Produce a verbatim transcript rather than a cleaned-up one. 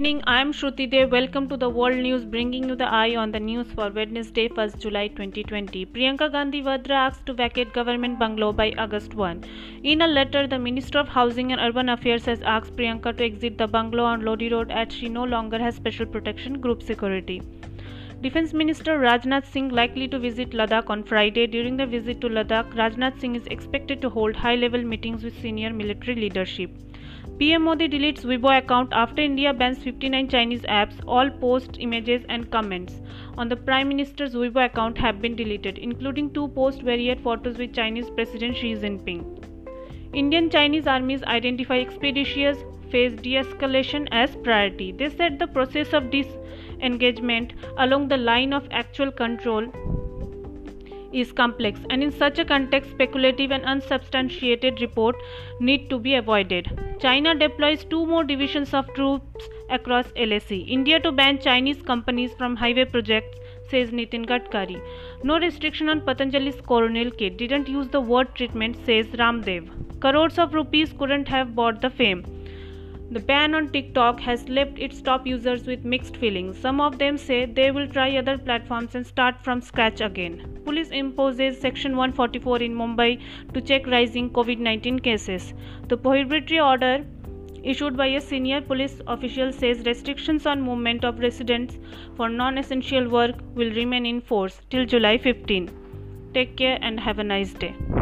evening. I am Shruti Dev. Welcome to the World News, bringing you the eye on the news for Wednesday, first July twenty twenty. Priyanka Gandhi Vadra asks to vacate government bungalow by August first. In a letter, the Minister of Housing and Urban Affairs has asked Priyanka to exit the bungalow on Lodi Road as she no longer has special protection group security. Defense Minister Rajnath Singh likely to visit Ladakh on Friday. During the visit to Ladakh, Rajnath Singh is expected to hold high-level meetings with senior military leadership. P M Modi deletes Weibo account after India bans fifty-nine Chinese apps. All posts, images and comments on the Prime Minister's Weibo account have been deleted, including two posts where he had photos with Chinese President Xi Jinping. Indian-Chinese armies identify expeditious phase de-escalation as priority. They said the process of disengagement along the line of actual control is complex, and in such a context, speculative and unsubstantiated report need to be avoided. China deploys two more divisions of troops across L A C. India to ban Chinese companies from highway projects, says Nitin Gadkari. No restriction on Patanjali's Coronil kit. Didn't use the word treatment, says Ramdev. Crores of rupees couldn't have bought the fame. The ban on TikTok has left its top users with mixed feelings. Some of them say they will try other platforms and start from scratch again. Police imposes Section one forty-four in Mumbai to check rising COVID nineteen cases. The prohibitory order issued by a senior police official says restrictions on movement of residents for non-essential work will remain in force till July fifteenth. Take care and have a nice day.